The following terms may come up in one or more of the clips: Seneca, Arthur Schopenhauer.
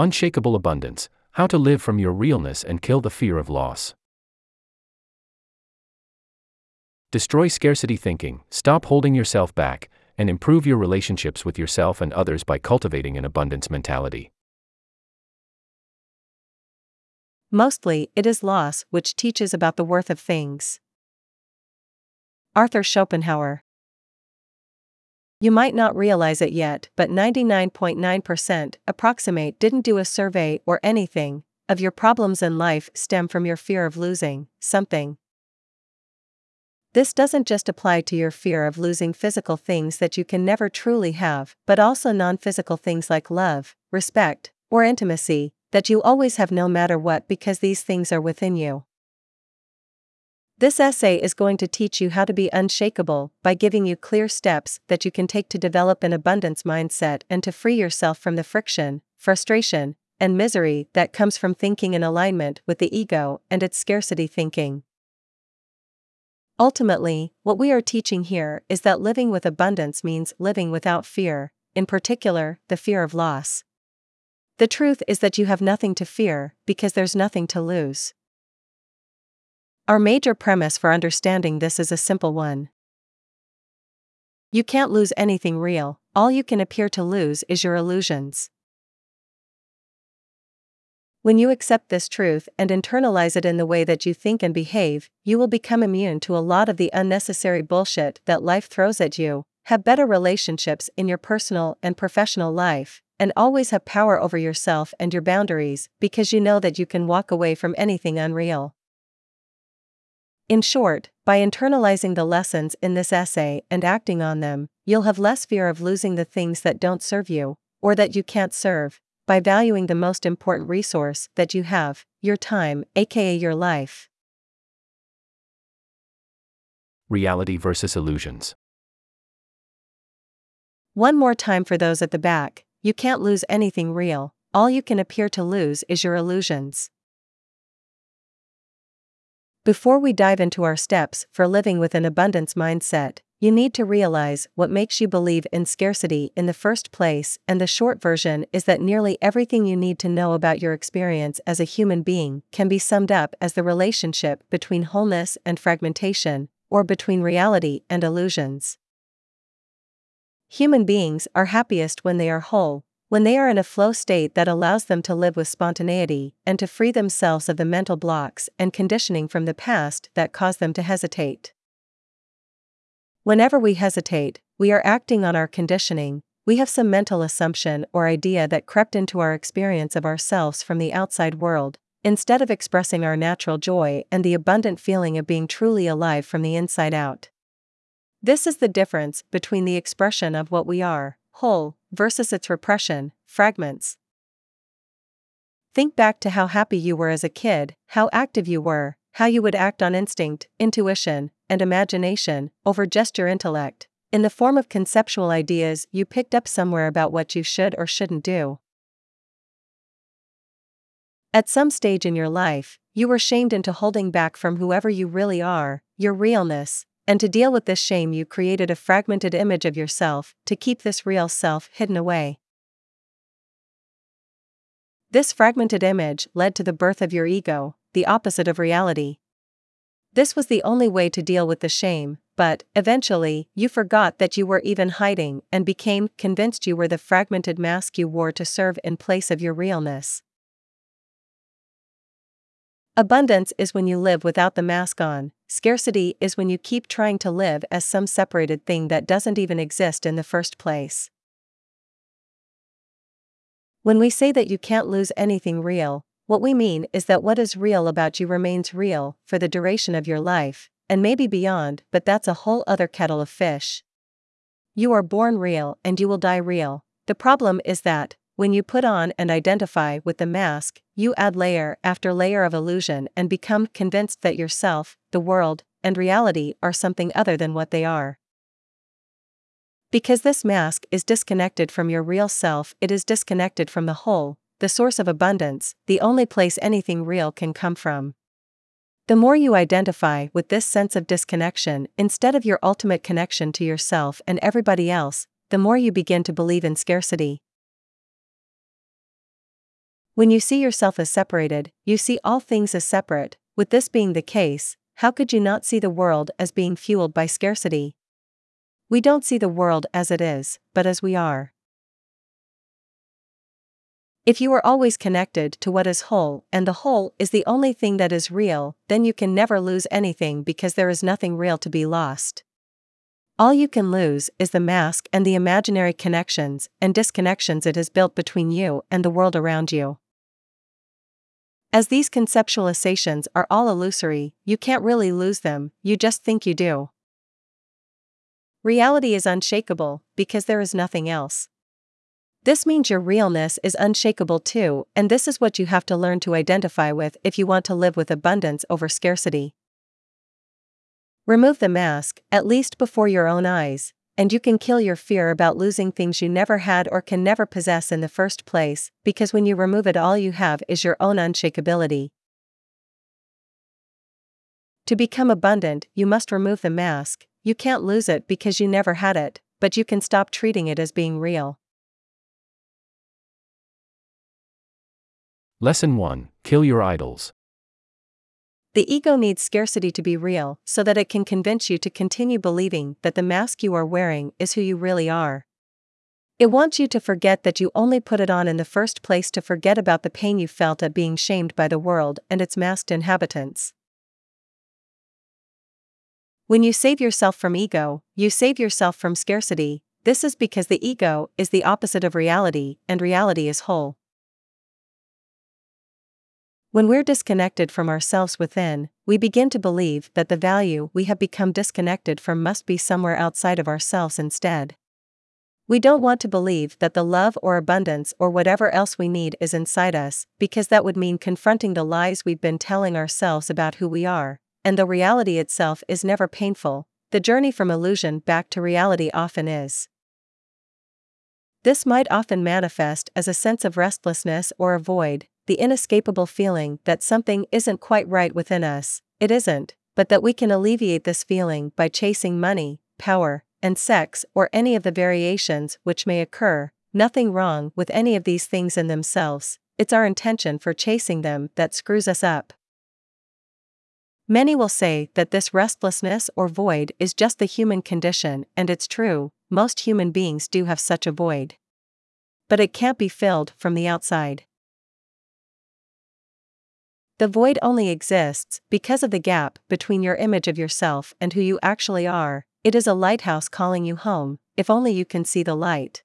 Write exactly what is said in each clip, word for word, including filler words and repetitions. Unshakable Abundance, How to Live from Your Realness and Kill the Fear of Loss. Destroy scarcity thinking, stop holding yourself back, and improve your relationships with yourself and others by cultivating an abundance mentality. Mostly, it is loss which teaches about the worth of things. Arthur Schopenhauer. You might not realize it yet, but ninety-nine point nine percent approximate didn't do a survey or anything of your problems in life stem from your fear of losing something. This doesn't just apply to your fear of losing physical things that you can never truly have, but also non-physical things like love, respect, or intimacy, that you always have no matter what because these things are within you. This essay is going to teach you how to be unshakable by giving you clear steps that you can take to develop an abundance mindset and to free yourself from the friction, frustration, and misery that comes from thinking in alignment with the ego and its scarcity thinking. Ultimately, what we are teaching here is that living with abundance means living without fear, in particular, the fear of loss. The truth is that you have nothing to fear, because there's nothing to lose. Our major premise for understanding this is a simple one. You can't lose anything real, all you can appear to lose is your illusions. When you accept this truth and internalize it in the way that you think and behave, you will become immune to a lot of the unnecessary bullshit that life throws at you, have better relationships in your personal and professional life, and always have power over yourself and your boundaries because you know that you can walk away from anything unreal. In short, by internalizing the lessons in this essay and acting on them, you'll have less fear of losing the things that don't serve you, or that you can't serve, by valuing the most important resource that you have, your time, aka your life. Reality versus illusions. One more time for those at the back, you can't lose anything real, all you can appear to lose is your illusions. Before we dive into our steps for living with an abundance mindset, you need to realize what makes you believe in scarcity in the first place, and the short version is that nearly everything you need to know about your experience as a human being can be summed up as the relationship between wholeness and fragmentation, or between reality and illusions. Human beings are happiest when they are whole, when they are in a flow state that allows them to live with spontaneity and to free themselves of the mental blocks and conditioning from the past that cause them to hesitate. Whenever we hesitate, we are acting on our conditioning, we have some mental assumption or idea that crept into our experience of ourselves from the outside world, instead of expressing our natural joy and the abundant feeling of being truly alive from the inside out. This is the difference between the expression of what we are, whole, versus its repression, fragments. Think back to how happy you were as a kid, how active you were, how you would act on instinct, intuition, and imagination, over just your intellect, in the form of conceptual ideas you picked up somewhere about what you should or shouldn't do. At some stage in your life, you were shamed into holding back from whoever you really are, your realness, and to deal with this shame you created a fragmented image of yourself to keep this real self hidden away. This fragmented image led to the birth of your ego, the opposite of reality. This was the only way to deal with the shame, but, eventually, you forgot that you were even hiding and became convinced you were the fragmented mask you wore to serve in place of your realness. Abundance is when you live without the mask on, scarcity is when you keep trying to live as some separated thing that doesn't even exist in the first place. When we say that you can't lose anything real, what we mean is that what is real about you remains real for the duration of your life, and maybe beyond, but that's a whole other kettle of fish. You are born real and you will die real. The problem is that, when you put on and identify with the mask, you add layer after layer of illusion and become convinced that yourself, the world, and reality are something other than what they are. Because this mask is disconnected from your real self, it is disconnected from the whole, the source of abundance, the only place anything real can come from. The more you identify with this sense of disconnection instead of your ultimate connection to yourself and everybody else, the more you begin to believe in scarcity. When you see yourself as separated, you see all things as separate. With this being the case, how could you not see the world as being fueled by scarcity? We don't see the world as it is, but as we are. If you are always connected to what is whole, and the whole is the only thing that is real, then you can never lose anything because there is nothing real to be lost. All you can lose is the mask and the imaginary connections and disconnections it has built between you and the world around you. As these conceptualizations are all illusory, you can't really lose them, you just think you do. Reality is unshakable, because there is nothing else. This means your realness is unshakable too, and this is what you have to learn to identify with if you want to live with abundance over scarcity. Remove the mask, at least before your own eyes, and you can kill your fear about losing things you never had or can never possess in the first place, because when you remove it, all you have is your own unshakability. To become abundant, you must remove the mask. You can't lose it because you never had it, but you can stop treating it as being real. Lesson one. Kill your idols. The ego needs scarcity to be real, so that it can convince you to continue believing that the mask you are wearing is who you really are. It wants you to forget that you only put it on in the first place, to forget about the pain you felt at being shamed by the world and its masked inhabitants. When you save yourself from ego, you save yourself from scarcity. This is because the ego is the opposite of reality, and reality is whole. When we're disconnected from ourselves within, we begin to believe that the value we have become disconnected from must be somewhere outside of ourselves instead. We don't want to believe that the love or abundance or whatever else we need is inside us, because that would mean confronting the lies we've been telling ourselves about who we are, and though reality itself is never painful, the journey from illusion back to reality often is. This might often manifest as a sense of restlessness or a void, the inescapable feeling that something isn't quite right within us. It isn't, but that we can alleviate this feeling by chasing money, power, and sex, or any of the variations which may occur. Nothing wrong with any of these things in themselves, it's our intention for chasing them that screws us up. Many will say that this restlessness or void is just the human condition, and it's true, most human beings do have such a void. But it can't be filled from the outside. The void only exists because of the gap between your image of yourself and who you actually are. It is a lighthouse calling you home, if only you can see the light.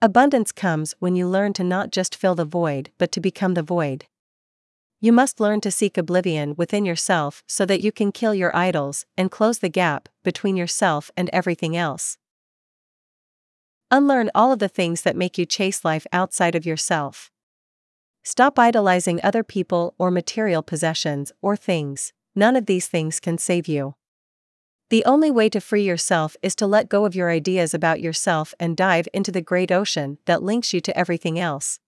Abundance comes when you learn to not just fill the void but to become the void. You must learn to seek oblivion within yourself so that you can kill your idols and close the gap between yourself and everything else. Unlearn all of the things that make you chase life outside of yourself. Stop idolizing other people or material possessions or things. None of these things can save you. The only way to free yourself is to let go of your ideas about yourself and dive into the great ocean that links you to everything else.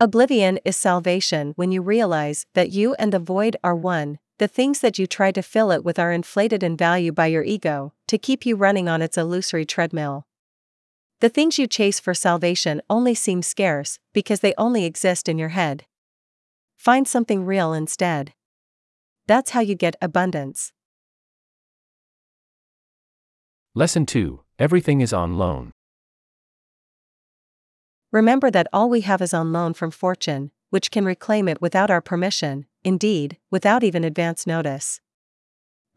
Oblivion is salvation when you realize that you and the void are one. The things that you try to fill it with are inflated in value by your ego, to keep you running on its illusory treadmill. The things you chase for salvation only seem scarce, because they only exist in your head. Find something real instead. That's how you get abundance. Lesson two. Everything is on loan. Remember that all we have is on loan from fortune, which can reclaim it without our permission, indeed, without even advance notice.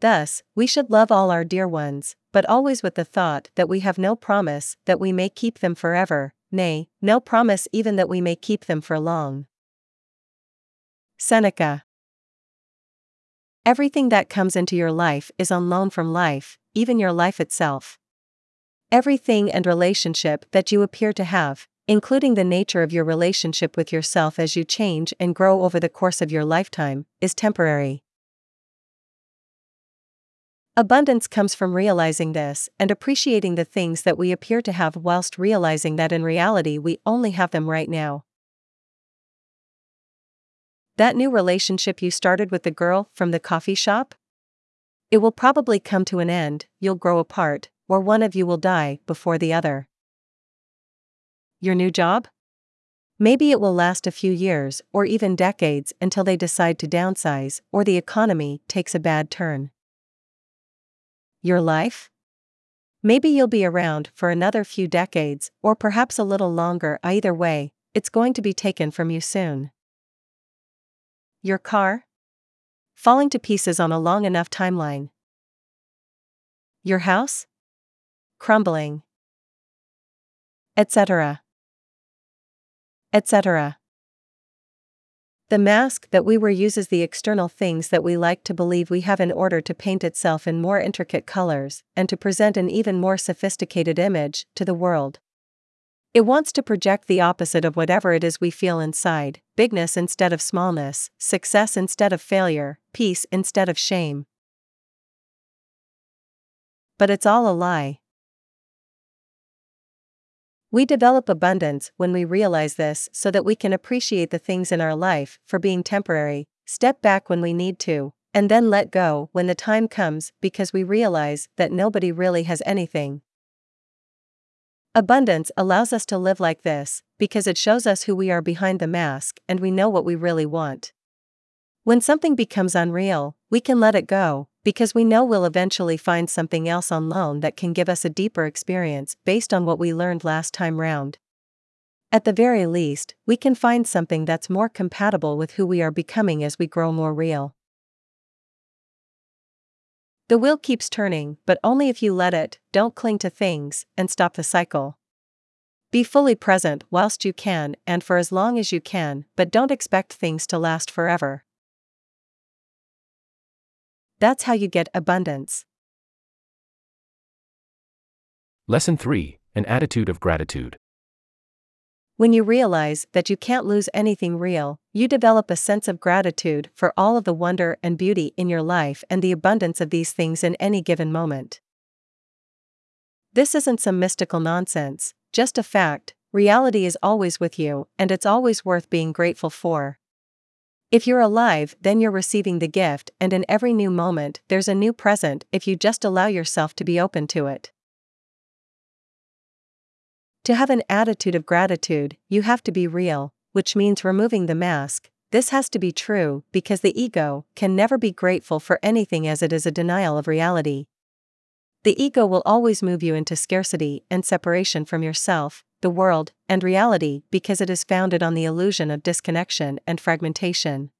Thus, we should love all our dear ones, but always with the thought that we have no promise that we may keep them forever, nay, no promise even that we may keep them for long. Seneca. Everything that comes into your life is on loan from life, even your life itself. Everything and relationship that you appear to have, including the nature of your relationship with yourself as you change and grow over the course of your lifetime, is temporary. Abundance comes from realizing this and appreciating the things that we appear to have, whilst realizing that in reality we only have them right now. That new relationship you started with the girl from the coffee shop? It will probably come to an end. You'll grow apart, or one of you will die before the other. Your new job? Maybe it will last a few years or even decades until they decide to downsize or the economy takes a bad turn. Your life? Maybe you'll be around for another few decades or perhaps a little longer. Either way, it's going to be taken from you soon. Your car? Falling to pieces on a long enough timeline. Your house? Crumbling. Etc. Etc. The mask that we wear uses the external things that we like to believe we have in order to paint itself in more intricate colors and to present an even more sophisticated image to the world. It wants to project the opposite of whatever it is we feel inside: bigness instead of smallness, success instead of failure, peace instead of shame. But it's all a lie. We develop abundance when we realize this, so that we can appreciate the things in our life for being temporary, step back when we need to, and then let go when the time comes, because we realize that nobody really has anything. Abundance allows us to live like this, because it shows us who we are behind the mask and we know what we really want. When something becomes unreal, we can let it go, because we know we'll eventually find something else on loan that can give us a deeper experience based on what we learned last time round. At the very least, we can find something that's more compatible with who we are becoming as we grow more real. The wheel keeps turning, but only if you let it. Don't cling to things and stop the cycle. Be fully present whilst you can and for as long as you can, but don't expect things to last forever. That's how you get abundance. Lesson three: An attitude of gratitude. When you realize that you can't lose anything real, you develop a sense of gratitude for all of the wonder and beauty in your life and the abundance of these things in any given moment. This isn't some mystical nonsense, just a fact. Reality is always with you, and it's always worth being grateful for. If you're alive, then you're receiving the gift, and in every new moment there's a new present if you just allow yourself to be open to it. To have an attitude of gratitude, you have to be real, which means removing the mask. This has to be true, because the ego can never be grateful for anything, as it is a denial of reality. The ego will always move you into scarcity and separation from yourself, the world, and reality, because it is founded on the illusion of disconnection and fragmentation.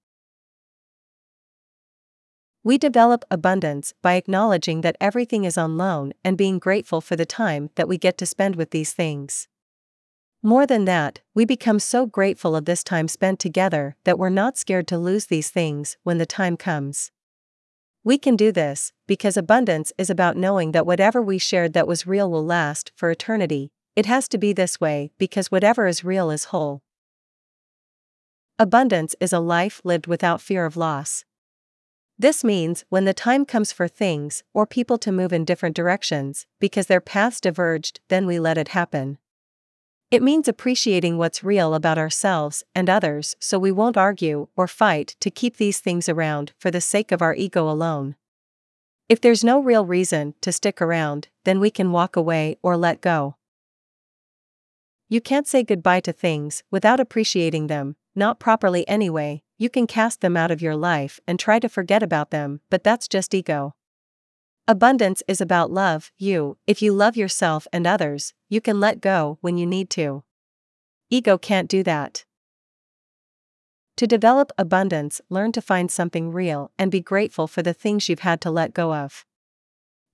We develop abundance by acknowledging that everything is on loan and being grateful for the time that we get to spend with these things. More than that, we become so grateful of this time spent together that we're not scared to lose these things when the time comes. We can do this because abundance is about knowing that whatever we shared that was real will last for eternity. It has to be this way because whatever is real is whole. Abundance is a life lived without fear of loss. This means when the time comes for things or people to move in different directions because their paths diverged, then we let it happen. It means appreciating what's real about ourselves and others, so we won't argue or fight to keep these things around for the sake of our ego alone. If there's no real reason to stick around, then we can walk away or let go. You can't say goodbye to things without appreciating them, not properly anyway. You can cast them out of your life and try to forget about them, but that's just ego. Abundance is about love. You, if you love yourself and others, you can let go when you need to. Ego can't do that. To develop abundance, learn to find something real and be grateful for the things you've had to let go of.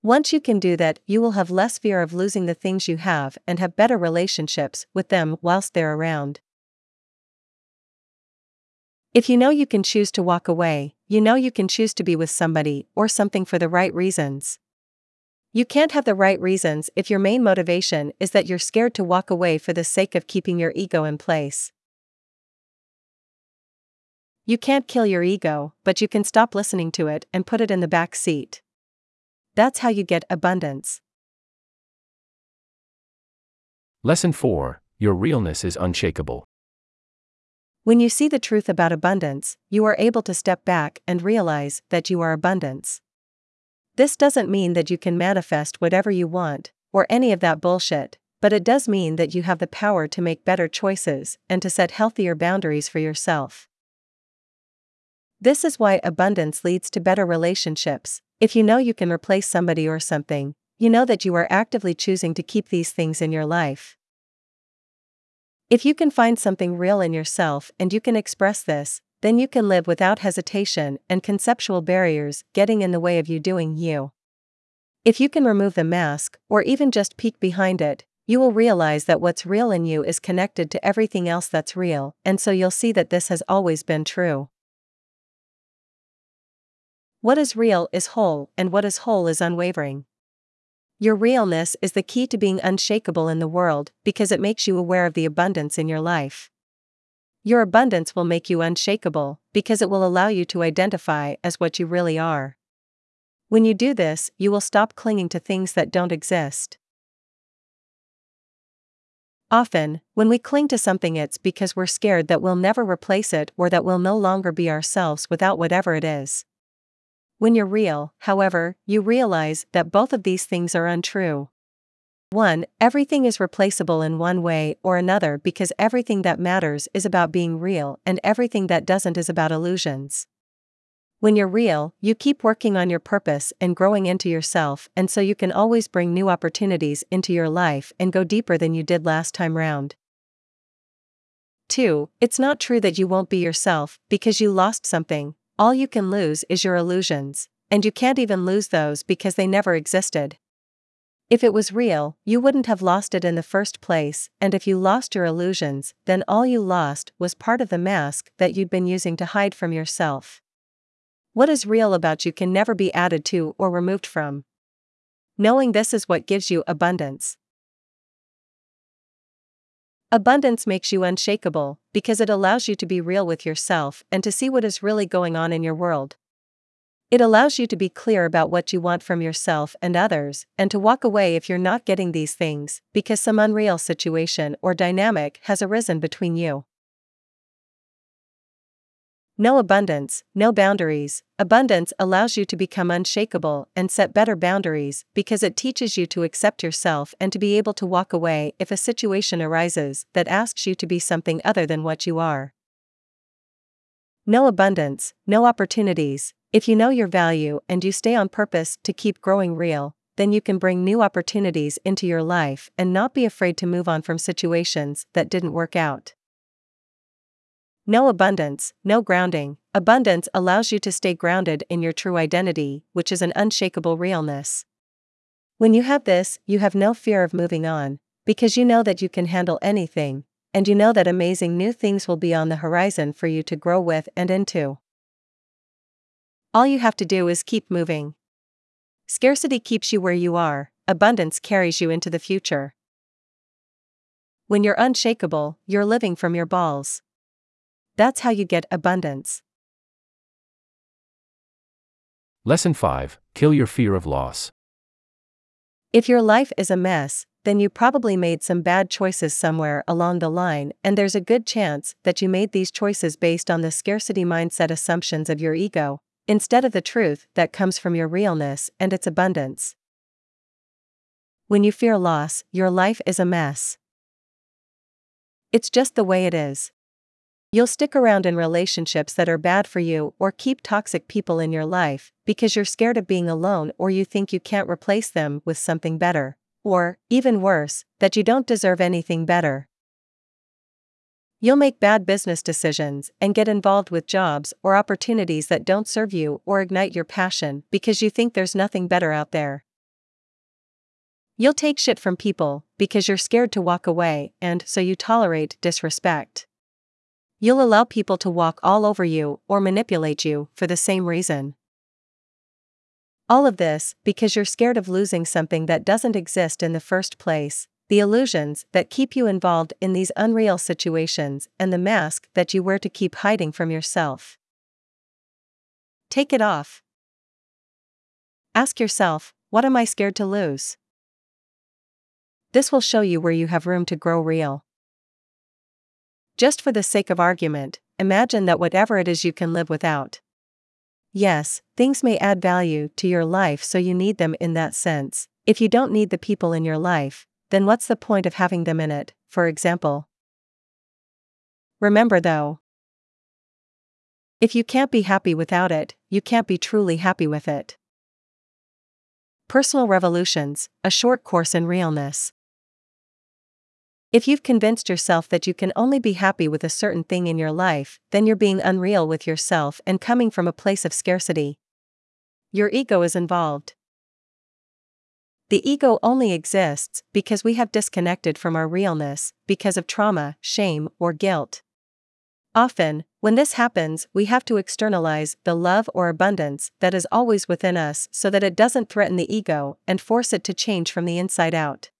Once you can do that, you will have less fear of losing the things you have and have better relationships with them whilst they're around. If you know you can choose to walk away, you know you can choose to be with somebody or something for the right reasons. You can't have the right reasons if your main motivation is that you're scared to walk away for the sake of keeping your ego in place. You can't kill your ego, but you can stop listening to it and put it in the back seat. That's how you get abundance. Lesson four: Your realness is unshakable. When you see the truth about abundance, you are able to step back and realize that you are abundance. This doesn't mean that you can manifest whatever you want, or any of that bullshit, but it does mean that you have the power to make better choices and to set healthier boundaries for yourself. This is why abundance leads to better relationships. If you know you can replace somebody or something, you know that you are actively choosing to keep these things in your life. If you can find something real in yourself and you can express this, then you can live without hesitation and conceptual barriers getting in the way of you doing you. If you can remove the mask, or even just peek behind it, you will realize that what's real in you is connected to everything else that's real, and so you'll see that this has always been true. What is real is whole, and what is whole is unwavering. Your realness is the key to being unshakable in the world, because it makes you aware of the abundance in your life. Your abundance will make you unshakable, because it will allow you to identify as what you really are. When you do this, you will stop clinging to things that don't exist. Often, when we cling to something, it's because we're scared that we'll never replace it or that we'll no longer be ourselves without whatever it is. When you're real, however, you realize that both of these things are untrue. one. Everything is replaceable in one way or another because everything that matters is about being real and everything that doesn't is about illusions. When you're real, you keep working on your purpose and growing into yourself, and so you can always bring new opportunities into your life and go deeper than you did last time round. two. It's not true that you won't be yourself because you lost something. All you can lose is your illusions, and you can't even lose those because they never existed. If it was real, you wouldn't have lost it in the first place, and if you lost your illusions, then all you lost was part of the mask that you'd been using to hide from yourself. What is real about you can never be added to or removed from. Knowing this is what gives you abundance. Abundance makes you unshakable, because it allows you to be real with yourself and to see what is really going on in your world. It allows you to be clear about what you want from yourself and others, and to walk away if you're not getting these things, because some unreal situation or dynamic has arisen between you. No abundance, no boundaries. Abundance allows you to become unshakable and set better boundaries because it teaches you to accept yourself and to be able to walk away if a situation arises that asks you to be something other than what you are. No abundance, no opportunities. If you know your value and you stay on purpose to keep growing real, then you can bring new opportunities into your life and not be afraid to move on from situations that didn't work out. No abundance, no grounding. Abundance allows you to stay grounded in your true identity, which is an unshakable realness. When you have this, you have no fear of moving on, because you know that you can handle anything, and you know that amazing new things will be on the horizon for you to grow with and into. All you have to do is keep moving. Scarcity keeps you where you are, abundance carries you into the future. When you're unshakable, you're living from your balls. That's how you get abundance. Lesson five. Kill your fear of loss. If your life is a mess, then you probably made some bad choices somewhere along the line, and there's a good chance that you made these choices based on the scarcity mindset assumptions of your ego, instead of the truth that comes from your realness and its abundance. When you fear loss, your life is a mess. It's just the way it is. You'll stick around in relationships that are bad for you or keep toxic people in your life because you're scared of being alone or you think you can't replace them with something better, or, even worse, that you don't deserve anything better. You'll make bad business decisions and get involved with jobs or opportunities that don't serve you or ignite your passion because you think there's nothing better out there. You'll take shit from people because you're scared to walk away, and so you tolerate disrespect. You'll allow people to walk all over you or manipulate you for the same reason. All of this because you're scared of losing something that doesn't exist in the first place, the illusions that keep you involved in these unreal situations and the mask that you wear to keep hiding from yourself. Take it off. Ask yourself, what am I scared to lose? This will show you where you have room to grow real. Just for the sake of argument, imagine that whatever it is you can live without. Yes, things may add value to your life so you need them in that sense. If you don't need the people in your life, then what's the point of having them in it, for example? Remember though, if you can't be happy without it, you can't be truly happy with it. Personal Revolutions, a short course in realness. If you've convinced yourself that you can only be happy with a certain thing in your life, then you're being unreal with yourself and coming from a place of scarcity. Your ego is involved. The ego only exists because we have disconnected from our realness, because of trauma, shame, or guilt. Often, when this happens, we have to externalize the love or abundance that is always within us so that it doesn't threaten the ego and force it to change from the inside out.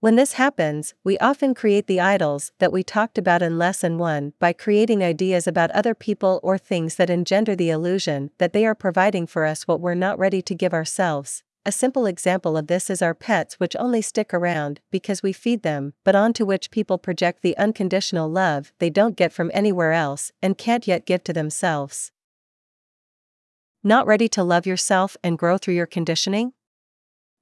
When this happens, we often create the idols that we talked about in Lesson one by creating ideas about other people or things that engender the illusion that they are providing for us what we're not ready to give ourselves. A simple example of this is our pets, which only stick around because we feed them, but onto which people project the unconditional love they don't get from anywhere else and can't yet give to themselves. Not ready to love yourself and grow through your conditioning?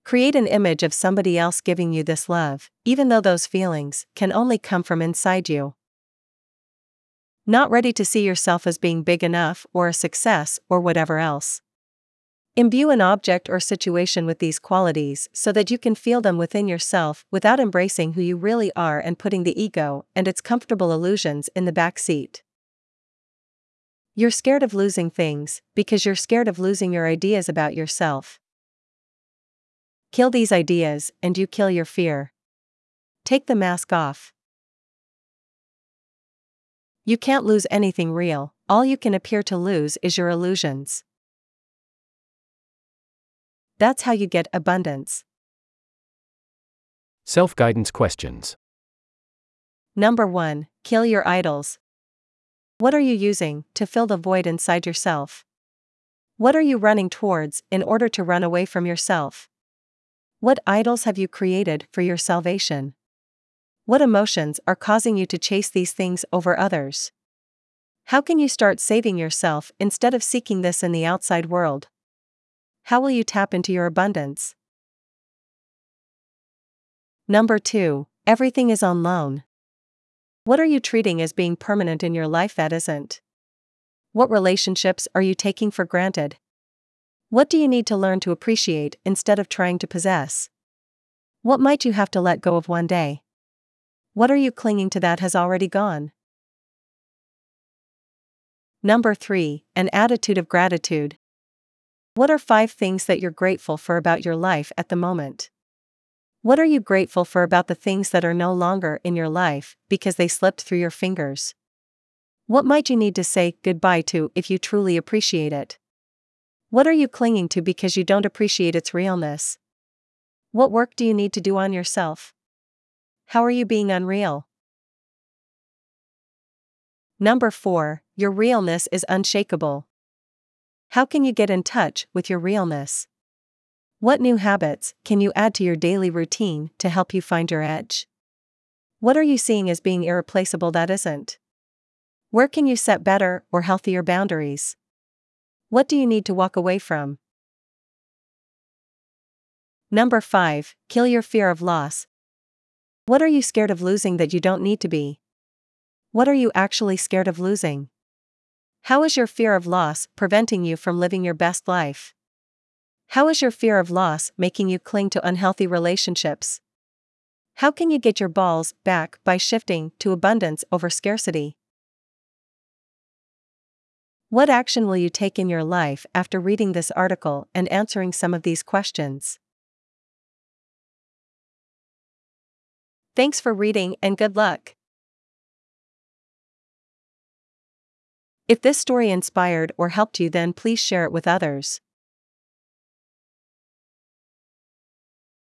Create an image of somebody else giving you this love, even though those feelings can only come from inside you. Not ready to see yourself as being big enough or a success or whatever else. Imbue an object or situation with these qualities so that you can feel them within yourself without embracing who you really are and putting the ego and its comfortable illusions in the back seat. You're scared of losing things because you're scared of losing your ideas about yourself. Kill these ideas and you kill your fear. Take the mask off. You can't lose anything real, all you can appear to lose is your illusions. That's how you get abundance. Self-guidance questions. Number one. Kill your idols. What are you using to fill the void inside yourself? What are you running towards in order to run away from yourself? What idols have you created for your salvation? What emotions are causing you to chase these things over others? How can you start saving yourself instead of seeking this in the outside world? How will you tap into your abundance? Number two. Everything is on loan. What are you treating as being permanent in your life that isn't? What relationships are you taking for granted? What do you need to learn to appreciate instead of trying to possess? What might you have to let go of one day? What are you clinging to that has already gone? Number three. An attitude of gratitude. What are five things that you're grateful for about your life at the moment? What are you grateful for about the things that are no longer in your life because they slipped through your fingers? What might you need to say goodbye to if you truly appreciate it? What are you clinging to because you don't appreciate its realness? What work do you need to do on yourself? How are you being unreal? Number four. Your realness is unshakable. How can you get in touch with your realness? What new habits can you add to your daily routine to help you find your edge? What are you seeing as being irreplaceable that isn't? Where can you set better or healthier boundaries? What do you need to walk away from? Number five. Kill your fear of loss. What are you scared of losing that you don't need to be? What are you actually scared of losing? How is your fear of loss preventing you from living your best life? How is your fear of loss making you cling to unhealthy relationships? How can you get your balls back by shifting to abundance over scarcity? What action will you take in your life after reading this article and answering some of these questions? Thanks for reading and good luck. If this story inspired or helped you, then please share it with others.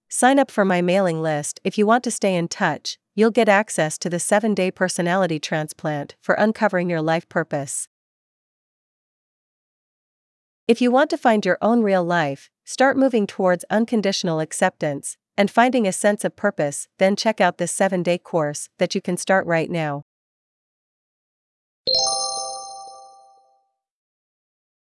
Sign up for my mailing list if you want to stay in touch. You'll get access to the seven-day personality transplant for uncovering your life purpose. If you want to find your own real life, start moving towards unconditional acceptance and finding a sense of purpose, then check out this seven-day course that you can start right now.